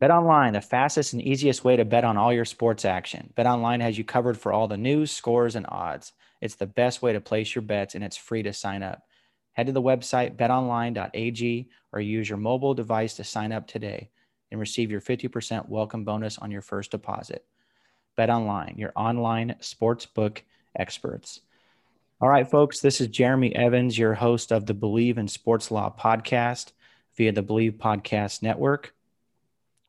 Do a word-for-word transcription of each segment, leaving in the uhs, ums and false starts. Bet Online, the fastest and easiest way to bet on all your sports action. Bet Online has you covered for all the news, scores, and odds. It's the best way to place your bets, and it's free to sign up. Head to the website bet online dot a g or use your mobile device to sign up today and receive your fifty percent welcome bonus on your first deposit. Bet Online, your online sportsbook experts. All right, folks, this is Jeremy Evans, your host of the Believe in Sports Law podcast via the Believe Podcast Network.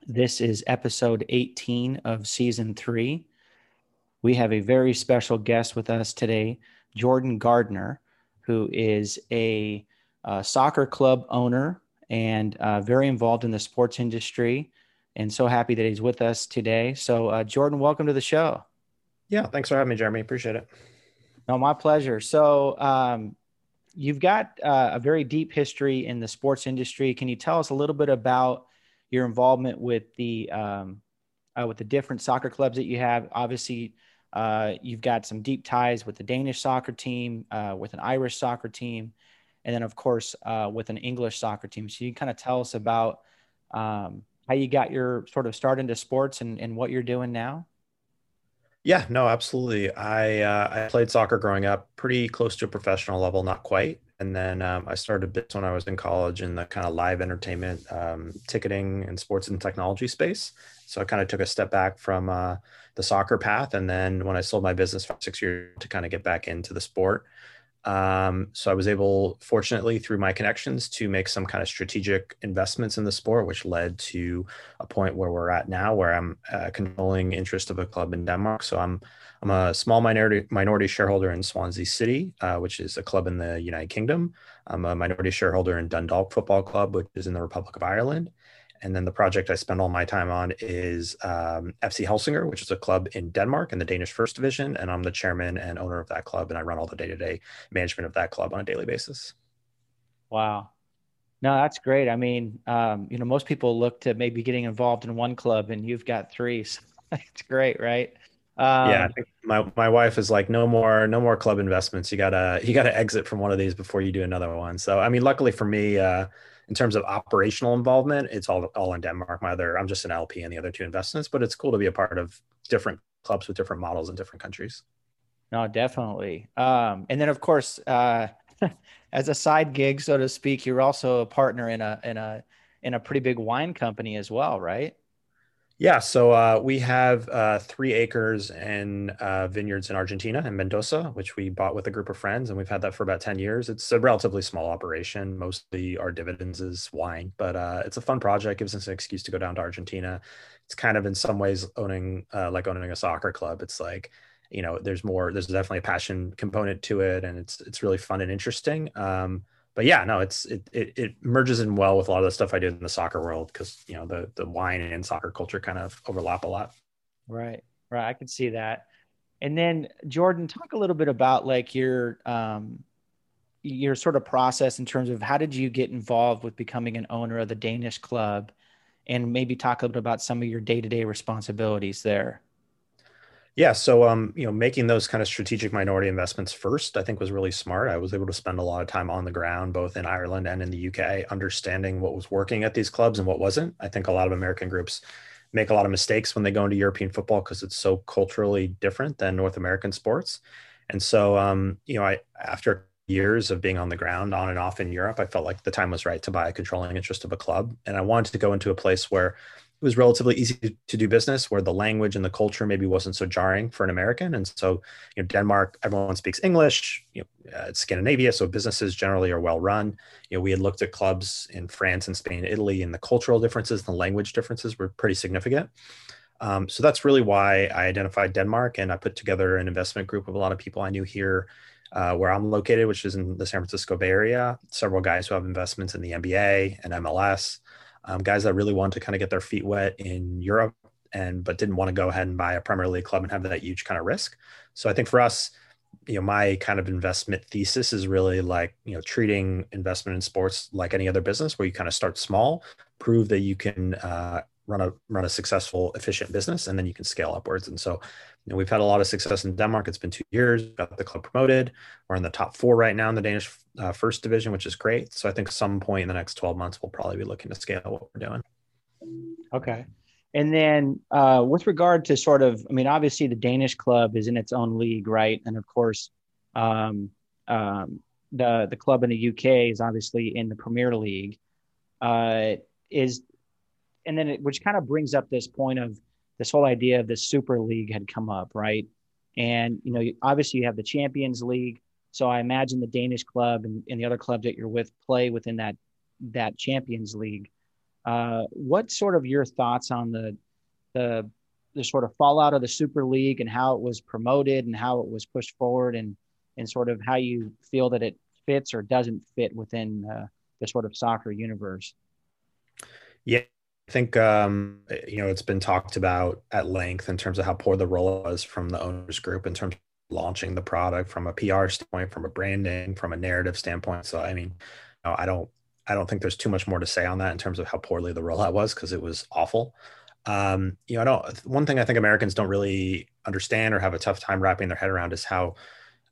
This is episode eighteen of season three. We have a very special guest with us today, Jordan Gardner, who is a, a soccer club owner and uh, very involved in the sports industry, and so happy that he's with us today. So, uh, Jordan, welcome to the show. Yeah, thanks for having me, Jeremy. Appreciate it. No, my pleasure. So um, you've got uh, a very deep history in the sports industry. Can you tell us a little bit about your involvement with the um, uh, with the different soccer clubs that you have? Obviously, uh, you've got some deep ties with the Danish soccer team, uh, with an Irish soccer team, and then, of course, uh, with an English soccer team. So you can kind of tell us about um, how you got your sort of start into sports and, and what you're doing now. Yeah, no, absolutely. I uh, I played soccer growing up, pretty close to a professional level, not quite. And then um, I started bits when I was in college in the kind of live entertainment, um, ticketing and sports and technology space. So I kind of took a step back from uh, the soccer path. And then when I sold my business five, six years to kind of get back into the sport. Um, so I was able, fortunately, through my connections to make some kind of strategic investments in the sport, which led to a point where we're at now, where I'm uh, controlling interest of a club in Denmark. So I'm I'm a small minority minority shareholder in Swansea City, uh, which is a club in the United Kingdom. I'm a minority shareholder in Dundalk Football Club, which is in the Republic of Ireland. And then the project I spend all my time on is um, F C Helsinger, which is a club in Denmark in the Danish First Division. And I'm the chairman and owner of that club. And I run all the day-to-day management of that club on a daily basis. Wow. No, that's great. I mean, um, you know, most people look to maybe getting involved in one club and you've got three. So it's great, right? Um, yeah. I think my, my wife is like, no more, no more club investments. You gotta, you gotta exit from one of these before you do another one. So, I mean, luckily for me, uh, in terms of operational involvement, it's all all in Denmark. My other, I'm just an L P in the other two investments, but it's cool to be a part of different clubs with different models in different countries. No, definitely. Um, and then, of course, uh, as a side gig, so to speak, you're also a partner in a in a in a pretty big wine company as well, right? Yeah, so uh, we have uh, three acres and uh, vineyards in Argentina in Mendoza, which we bought with a group of friends, and we've had that for about ten years. It's a relatively small operation. Mostly our dividends is wine, but uh, it's a fun project. Gives us an excuse to go down to Argentina. It's kind of in some ways owning uh, like owning a soccer club. It's like, you know, there's more. There's definitely a passion component to it, and it's it's really fun and interesting. Um, But yeah, no, it's it, it it merges in well with a lot of the stuff I do in the soccer world because, you know, the the wine and soccer culture kind of overlap a lot. Right, right. I can see that. And then, Jordan, talk a little bit about like your um, your sort of process in terms of how did you get involved with becoming an owner of the Danish club, and maybe talk a little bit about some of your day-to-day responsibilities there. Yeah. So, um, you know, making those kind of strategic minority investments first, I think was really smart. I was able to spend a lot of time on the ground, both in Ireland and in the U K, understanding what was working at these clubs and what wasn't. I think a lot of American groups make a lot of mistakes when they go into European football because it's so culturally different than North American sports. And so, um, you know, I, after years of being on the ground on and off in Europe, I felt like the time was right to buy a controlling interest of a club. And I wanted to go into a place where it was relatively easy to do business, where the language and the culture maybe wasn't so jarring for an American. And so, you know, Denmark, everyone speaks English, you know, uh, it's Scandinavia. So businesses generally are well run. You know, we had looked at clubs in France and Spain, Italy, and the cultural differences, the language differences were pretty significant. Um, so that's really why I identified Denmark, and I put together an investment group of a lot of people I knew here uh, where I'm located, which is in the San Francisco Bay Area, several guys who have investments in the N B A and M L S, um, guys that really wanted to kind of get their feet wet in Europe, and but didn't want to go ahead and buy a Premier League club and have that huge kind of risk. So I think for us, you know, my kind of investment thesis is really like, you know, treating investment in sports like any other business, where you kind of start small, prove that you can uh, run a run a successful, efficient business, and then you can scale upwards. And so, you know, we've had a lot of success in Denmark. It's been two years, got the club promoted. We're in the top four right now in the Danish uh, first division, which is great. So I think some point in the next twelve months, we'll probably be looking to scale what we're doing. Okay. And then uh, with regard to sort of, I mean, obviously the Danish club is in its own league, right? And of course, um, um, the the club in the U K is obviously in the Premier League. Uh, is and then it, which kind of brings up this point of this whole idea of the Super League had come up, right? And you know, obviously you have the Champions League, so I imagine the Danish club and, and the other clubs that you're with play within that that Champions League. Uh, what sort of your thoughts on the, the the sort of fallout of the Super League and how it was promoted and how it was pushed forward, and and sort of how you feel that it fits or doesn't fit within uh, the sort of soccer universe? Yeah, I think, um, you know, it's been talked about at length in terms of how poor the role was from the owners group in terms of launching the product from a P R standpoint, from a branding, from a narrative standpoint. So, I mean, you know, I don't, I don't think there's too much more to say on that in terms of how poorly the rollout was, because it was awful. Um, you know, I don't, one thing I think Americans don't really understand or have a tough time wrapping their head around is how,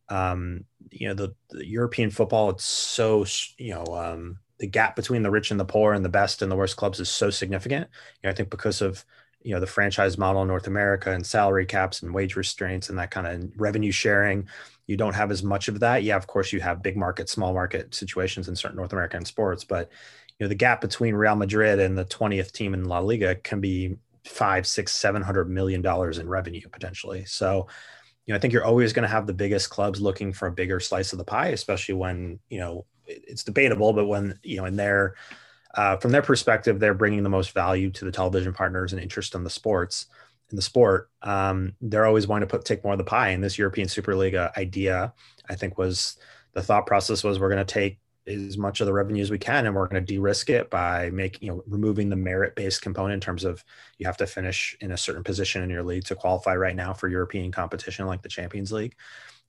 um, you know, the, the European football, it's so, you know, um, the gap between the rich and the poor and the best and the worst clubs is so significant. You know, I think because of, you know, the franchise model in North America and salary caps and wage restraints and that kind of revenue sharing, you don't have as much of that. Yeah, of course, you have big market, small market situations in certain North American sports, but you know, the gap between Real Madrid and the twentieth team in La Liga can be five, six, seven hundred million dollars in revenue potentially. So, you know, I think you're always going to have the biggest clubs looking for a bigger slice of the pie, especially when, you know, it's debatable, but when, you know, in their uh, from their perspective, they're bringing the most value to the television partners and interest in the sports. In the sport, um, they're always wanting to put, take more of the pie. And this European Super League uh, idea, I think, was the thought process was we're going to take as much of the revenue as we can, and we're going to de-risk it by making, you know, removing the merit-based component in terms of you have to finish in a certain position in your league to qualify right now for European competition like the Champions League.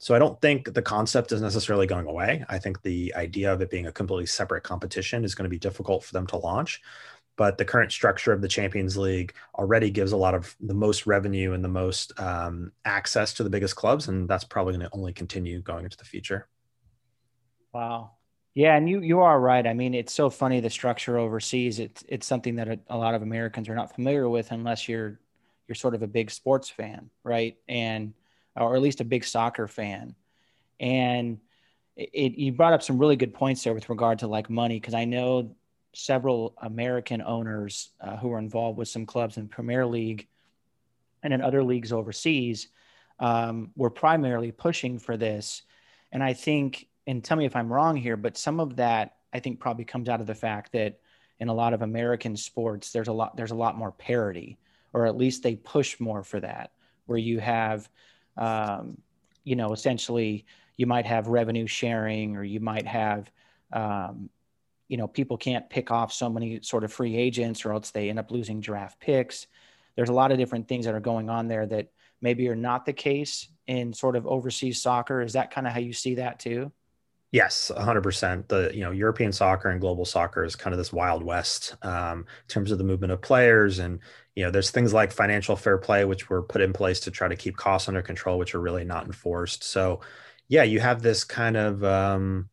So I don't think the concept is necessarily going away. I think the idea of it being a completely separate competition is going to be difficult for them to launch. But the current structure of the Champions League already gives a lot of the most revenue and the most um, access to the biggest clubs. And that's probably going to only continue going into the future. Wow. Yeah. And you, you are right. I mean, it's so funny, the structure overseas, it's, it's something that a, a lot of Americans are not familiar with unless you're, you're sort of a big sports fan, right? And, or at least a big soccer fan. And it, it, you brought up some really good points there with regard to like money. Cause I know several American owners uh, who were involved with some clubs in Premier League and in other leagues overseas um, were primarily pushing for this. And I think, and tell me if I'm wrong here, but some of that I think probably comes out of the fact that in a lot of American sports, there's a lot, there's a lot more parity, or at least they push more for that, where you have, um, you know, essentially you might have revenue sharing, or you might have, um, you know, people can't pick off so many sort of free agents, or else they end up losing draft picks. There's a lot of different things that are going on there that maybe are not the case in sort of overseas soccer. Is that kind of how you see that too? Yes, one hundred percent. The, you know, European soccer and global soccer is kind of this wild west um, in terms of the movement of players. And, you know, there's things like financial fair play, which were put in place to try to keep costs under control, which are really not enforced. So yeah, you have this kind of, um,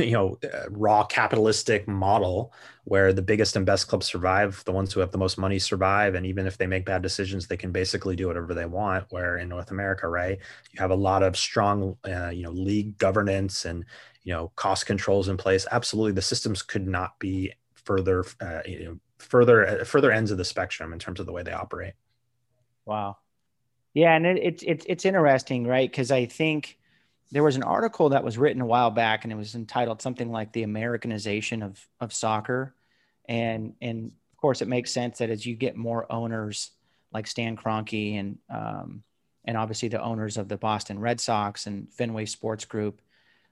you know, uh, raw capitalistic model where the biggest and best clubs survive, the ones who have the most money survive. And even if they make bad decisions, they can basically do whatever they want. Where in North America, right, you have a lot of strong, uh, you know, league governance and, you know, cost controls in place. Absolutely. The systems could not be further, uh, you know, further, uh, further ends of the spectrum in terms of the way they operate. Wow. Yeah. And it, it, it, it's interesting, right? Because I think there was an article that was written a while back, and it was entitled something like the Americanization of, of soccer. And, and of course it makes sense that as you get more owners like Stan Kroenke and, um, and obviously the owners of the Boston Red Sox and Fenway Sports Group,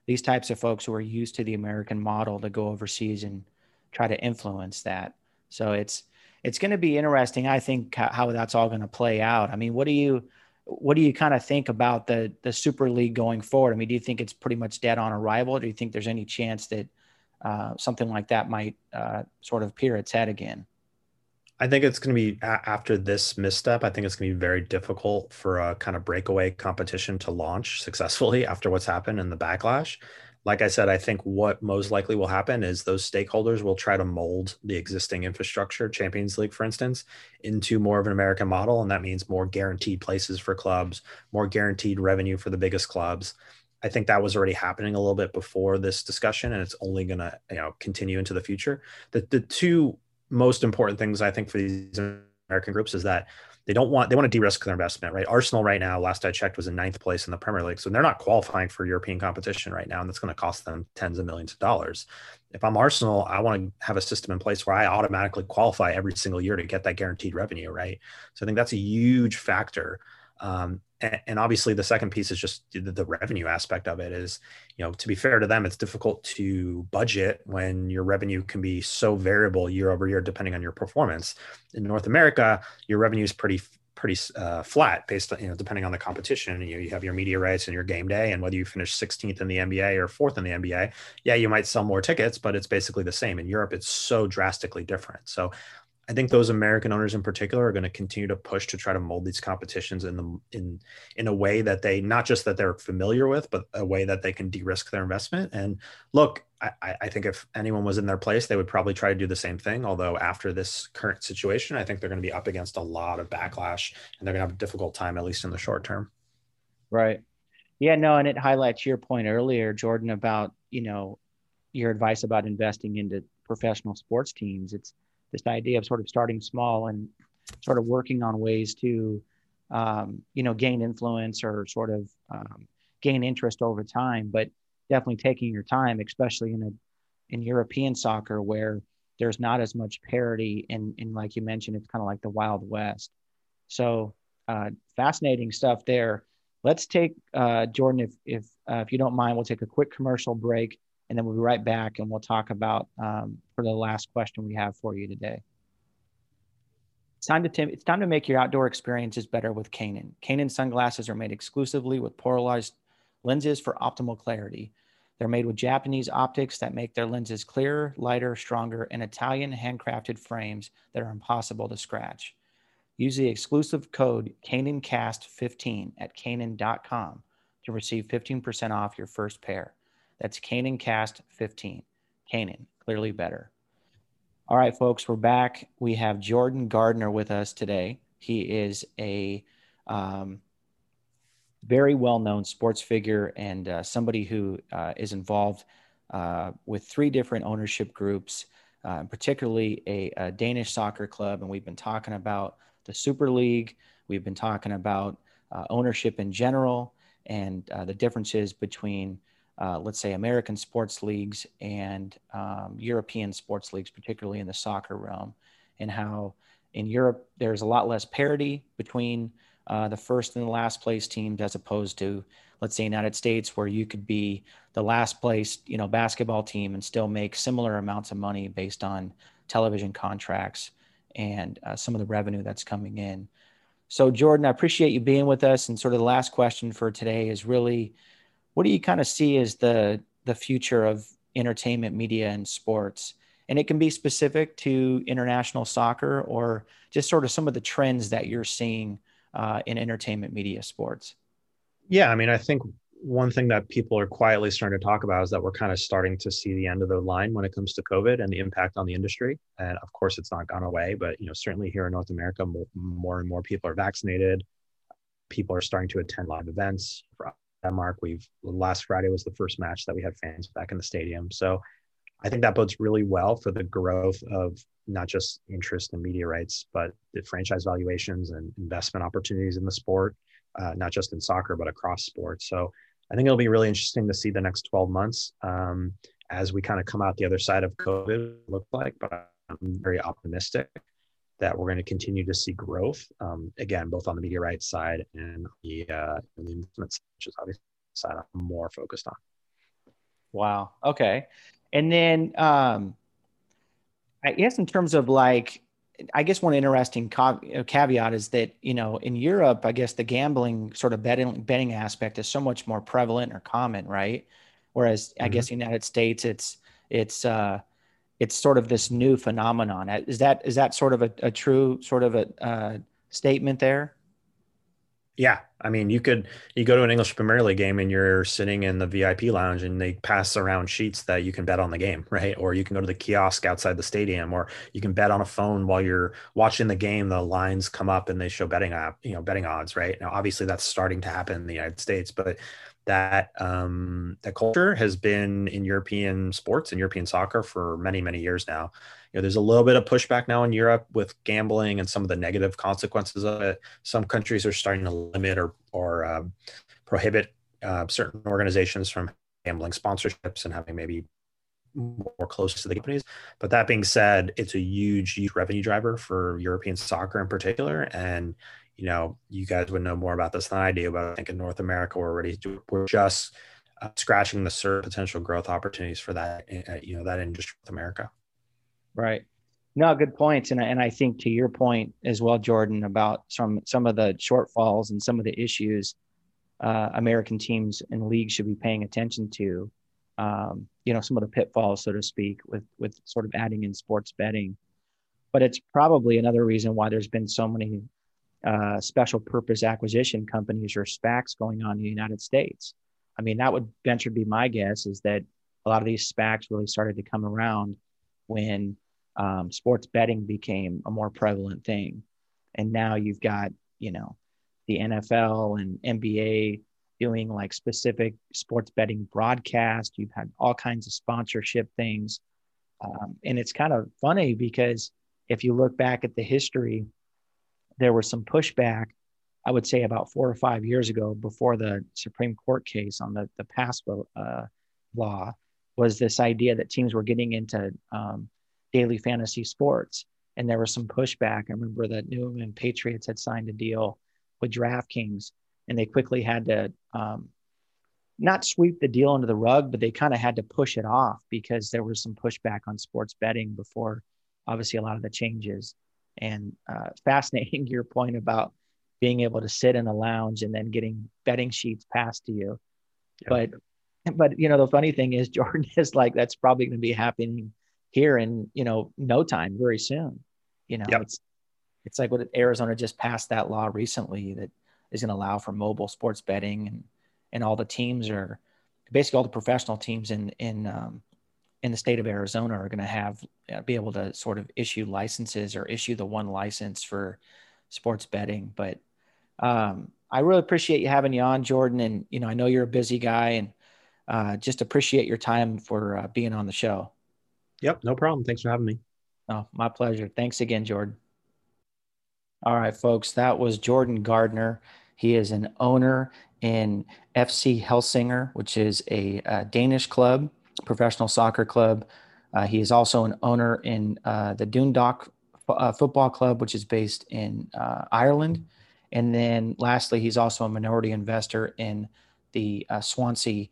these types of folks who are used to the American model to go overseas and try to influence that. So it's, it's going to be interesting, I think, how that's all going to play out. I mean, what do you, what do you kind of think about the, the Super League going forward? I mean, do you think it's pretty much dead on arrival? Do you think there's any chance that uh, something like that might uh, sort of peer its head again? I think it's going to be, after this misstep, I think it's going to be very difficult for a kind of breakaway competition to launch successfully after what's happened and the backlash. Like I said, I think what most likely will happen is those stakeholders will try to mold the existing infrastructure, Champions League, for instance, into more of an American model. And that means more guaranteed places for clubs, more guaranteed revenue for the biggest clubs. I think that was already happening a little bit before this discussion, and it's only going to, you know, continue into the future. The, the two most important things, I think, for these American groups is that they don't want, they want to de-risk their investment, right? Arsenal right now, last I checked, was in ninth place in the Premier League. So they're not qualifying for European competition right now. And that's going to cost them tens of millions of dollars. If I'm Arsenal, I want to have a system in place where I automatically qualify every single year to get that guaranteed revenue, right? So I think that's a huge factor. Um, and, and obviously the second piece is just the, the revenue aspect of it is, you know, to be fair to them, it's difficult to budget when your revenue can be so variable year over year, depending on your performance. In North America, your revenue is pretty, pretty uh, flat based on, you know, depending on the competition. You know, you have your media rights and your game day, and whether you finish sixteenth in the N B A or fourth in the N B A, yeah, you might sell more tickets, but it's basically the same. In Europe, it's so drastically different. So I think those American owners in particular are going to continue to push to try to mold these competitions in the in in a way that they, not just that they're familiar with, but a way that they can de-risk their investment. And look, I, I think if anyone was in their place, they would probably try to do the same thing. Although after this current situation, I think they're going to be up against a lot of backlash, and they're going to have a difficult time, at least in the short term. Right. Yeah, no, and it highlights your point earlier, Jordan, about, you know, your advice about investing into professional sports teams. It's this idea of sort of starting small and sort of working on ways to, um, you know, gain influence or sort of um, gain interest over time, but definitely taking your time, especially in a, in European soccer where there's not as much parity. And, and like you mentioned, it's kind of like the Wild West. So uh, fascinating stuff there. Let's take uh, Jordan, if, if, uh, if you don't mind, we'll take a quick commercial break. And then we'll be right back and we'll talk about um, for the last question we have for you today. It's time to t- it's time to make your outdoor experiences better with Kaenon. Kaenon sunglasses are made exclusively with polarized lenses for optimal clarity. They're made with Japanese optics that make their lenses clearer, lighter, stronger, and Italian handcrafted frames that are impossible to scratch. Use the exclusive code Kaenon Cast fifteen at Kaenon dot com to receive fifteen percent off your first pair. That's Kaenon Cast fifteen. Kaenon, clearly better. All right, folks, we're back. We have Jordan Gardner with us today. He is a um, very well-known sports figure and uh, somebody who uh, is involved uh, with three different ownership groups, uh, particularly a, a Danish soccer club. And we've been talking about the Super League. We've been talking about uh, ownership in general and uh, the differences between Uh, let's say American sports leagues and um, European sports leagues, particularly in the soccer realm, and how in Europe there's a lot less parity between uh, the first and the last place teams as opposed to, let's say, United States, where you could be the last place, you know, basketball team and still make similar amounts of money based on television contracts and uh, some of the revenue that's coming in. So, Jordan, I appreciate you being with us. And sort of the last question for today is really, what do you kind of see as the the future of entertainment, media, and sports? And it can be specific to international soccer or just sort of some of the trends that you're seeing uh, in entertainment, media, sports. Yeah, I mean, I think one thing that people are quietly starting to talk about is that we're kind of starting to see the end of the line when it comes to COVID and the impact on the industry. And of course, it's not gone away, but you know, certainly here in North America, more, more and more people are vaccinated. People are starting to attend live events. For Denmark, we've last Friday was the first match that we had fans back in the stadium. So I think that bodes really well for the growth of not just interest in media rights, but the franchise valuations and investment opportunities in the sport, uh, not just in soccer, but across sports. So I think it'll be really interesting to see the next twelve months um, as we kind of come out the other side of COVID look like, but I'm very optimistic that we're going to continue to see growth, um, again, both on the media rights side and the, uh, the investment side, which is obviously the side I'm more focused on. Wow. Okay. And then um, I guess in terms of like, I guess one interesting caveat is that, you know, in Europe, I guess the gambling sort of betting, betting aspect is so much more prevalent or common, right? Whereas mm-hmm. I guess in the United States, it's, it's, uh, it's sort of this new phenomenon. Is that, is that sort of a, a true sort of a uh, statement there? Yeah. I mean, you could, you go to an English Premier League game and you're sitting in the V I P lounge and they pass around sheets that you can bet on the game, right? Or you can go to the kiosk outside the stadium, or you can bet on a phone while you're watching the game. The lines come up and they show betting, op, you know, betting odds, right? Now, obviously that's starting to happen in the United States, but that, um, that culture has been in European sports and European soccer for many, many years now. You know, there's a little bit of pushback now in Europe with gambling and some of the negative consequences of it. Some countries are starting to limit or or um, prohibit uh, certain organizations from gambling sponsorships and having maybe more close to the companies. But that being said, it's a huge, huge revenue driver for European soccer in particular. And you know, you guys would know more about this than I do, but I think in North America we're already we're just uh, scratching the surface potential growth opportunities for that. Uh, you know, that industry in North America. Right. No, good points. And, and I think to your point as well, Jordan, about some, some of the shortfalls and some of the issues uh, American teams and leagues should be paying attention to, um, you know, some of the pitfalls, so to speak, with, with sort of adding in sports betting. But it's probably another reason why there's been so many uh, special purpose acquisition companies or SPACs going on in the United States. I mean, that would venture to be my guess, is that a lot of these SPACs really started to come around when Um, sports betting became a more prevalent thing. And now you've got, you know, the N F L and N B A doing like specific sports betting broadcast. You've had all kinds of sponsorship things. Um, and it's kind of funny because if you look back at the history, there was some pushback, I would say about four or five years ago, before the Supreme Court case on the, the PASPA uh, law, was this idea that teams were getting into um, daily fantasy sports. And there was some pushback. I remember the New England Patriots had signed a deal with DraftKings, and they quickly had to um, not sweep the deal under the rug, but they kind of had to push it off because there was some pushback on sports betting before, obviously, a lot of the changes. And uh, fascinating your point about being able to sit in a lounge and then getting betting sheets passed to you. Yeah. But, but, you know, the funny thing is, Jordan, is like, that's probably going to be happening here in, you know, no time, very soon. You know, yep. it's it's like what Arizona just passed that law recently that is going to allow for mobile sports betting, and and all the teams are basically all the professional teams in in um, in the state of Arizona are going to have be able to sort of issue licenses or issue the one license for sports betting. But um, I really appreciate you having you on, Jordan, and you know I know you're a busy guy, and uh, just appreciate your time for uh, being on the show. Yep. No problem. Thanks for having me. Oh, my pleasure. Thanks again, Jordan. All right, folks, that was Jordan Gardner. He is an owner in F C Helsinger, which is a, a Danish club, professional soccer club. Uh, he is also an owner in uh, the Dundalk uh, Football Club, which is based in uh, Ireland. And then lastly, he's also a minority investor in the uh, Swansea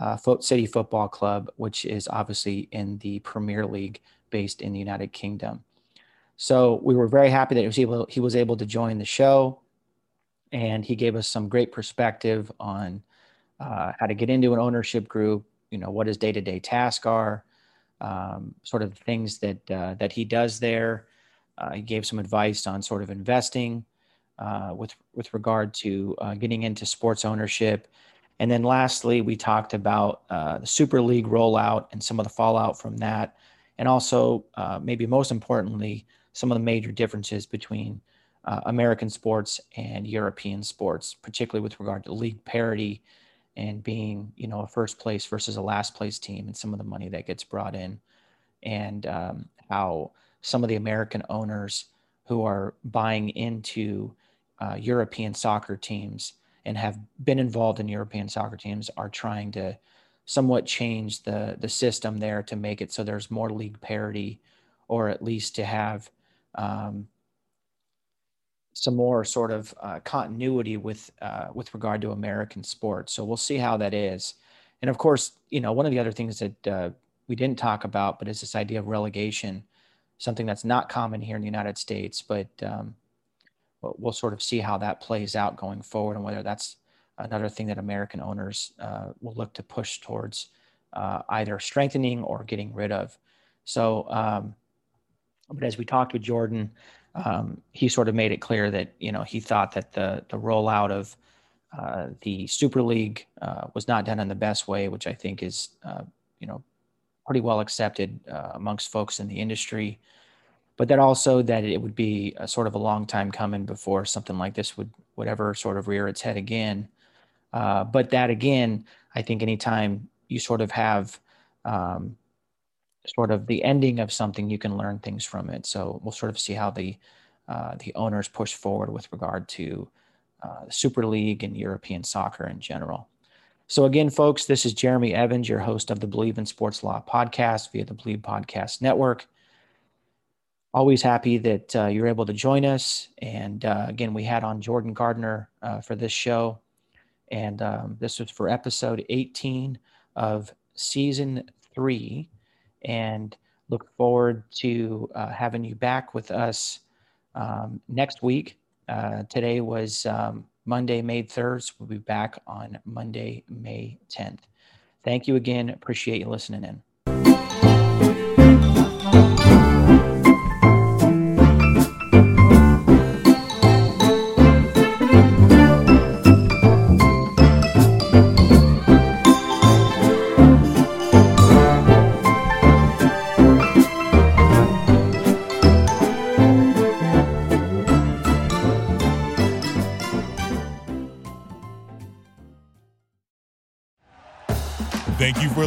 Uh, City Football Club, which is obviously in the Premier League based in the United Kingdom. So we were very happy that he was able, he was able to join the show, and he gave us some great perspective on uh, how to get into an ownership group, you know, what his day-to-day tasks are, um, sort of things that, uh, that he does there. Uh, he gave some advice on sort of investing uh, with, with regard to uh, getting into sports ownership. And then lastly, we talked about uh, the Super League rollout and some of the fallout from that. And also, uh, maybe most importantly, some of the major differences between uh, American sports and European sports, particularly with regard to league parity and being, you know, a first place versus a last place team, and some of the money that gets brought in, and um, how some of the American owners who are buying into uh, European soccer teams and have been involved in European soccer teams are trying to somewhat change the, the system there to make it so there's more league parity, or at least to have um, some more sort of uh, continuity with, uh, with regard to American sports. So we'll see how that is. And of course, you know, one of the other things that uh, we didn't talk about, but it's this idea of relegation, something that's not common here in the United States, but um, we'll sort of see how that plays out going forward and whether that's another thing that American owners uh, will look to push towards uh, either strengthening or getting rid of. So, um, but as we talked with Jordan, um, he sort of made it clear that, you know, he thought that the the rollout of uh, the Super League uh, was not done in the best way, which I think is, uh, you know, pretty well accepted uh, amongst folks in the industry, but that also that it would be a sort of a long time coming before something like this would, would ever sort of rear its head again. Uh, but that again, I think anytime you sort of have um, sort of the ending of something, you can learn things from it. So we'll sort of see how the, uh, the owners push forward with regard to uh, the Super League and European soccer in general. So again, folks, this is Jeremy Evans, your host of the Believe in Sports Law podcast via the Believe Podcast Network. Always happy that uh, you're able to join us. And uh, again, we had on Jordan Gardner uh, for this show. And um, this was for episode eighteen of season three. And look forward to uh, having you back with us um, next week. Uh, today was... Um, Monday, May third. So we'll be back on Monday, May tenth. Thank you again. Appreciate you listening in. Thank you for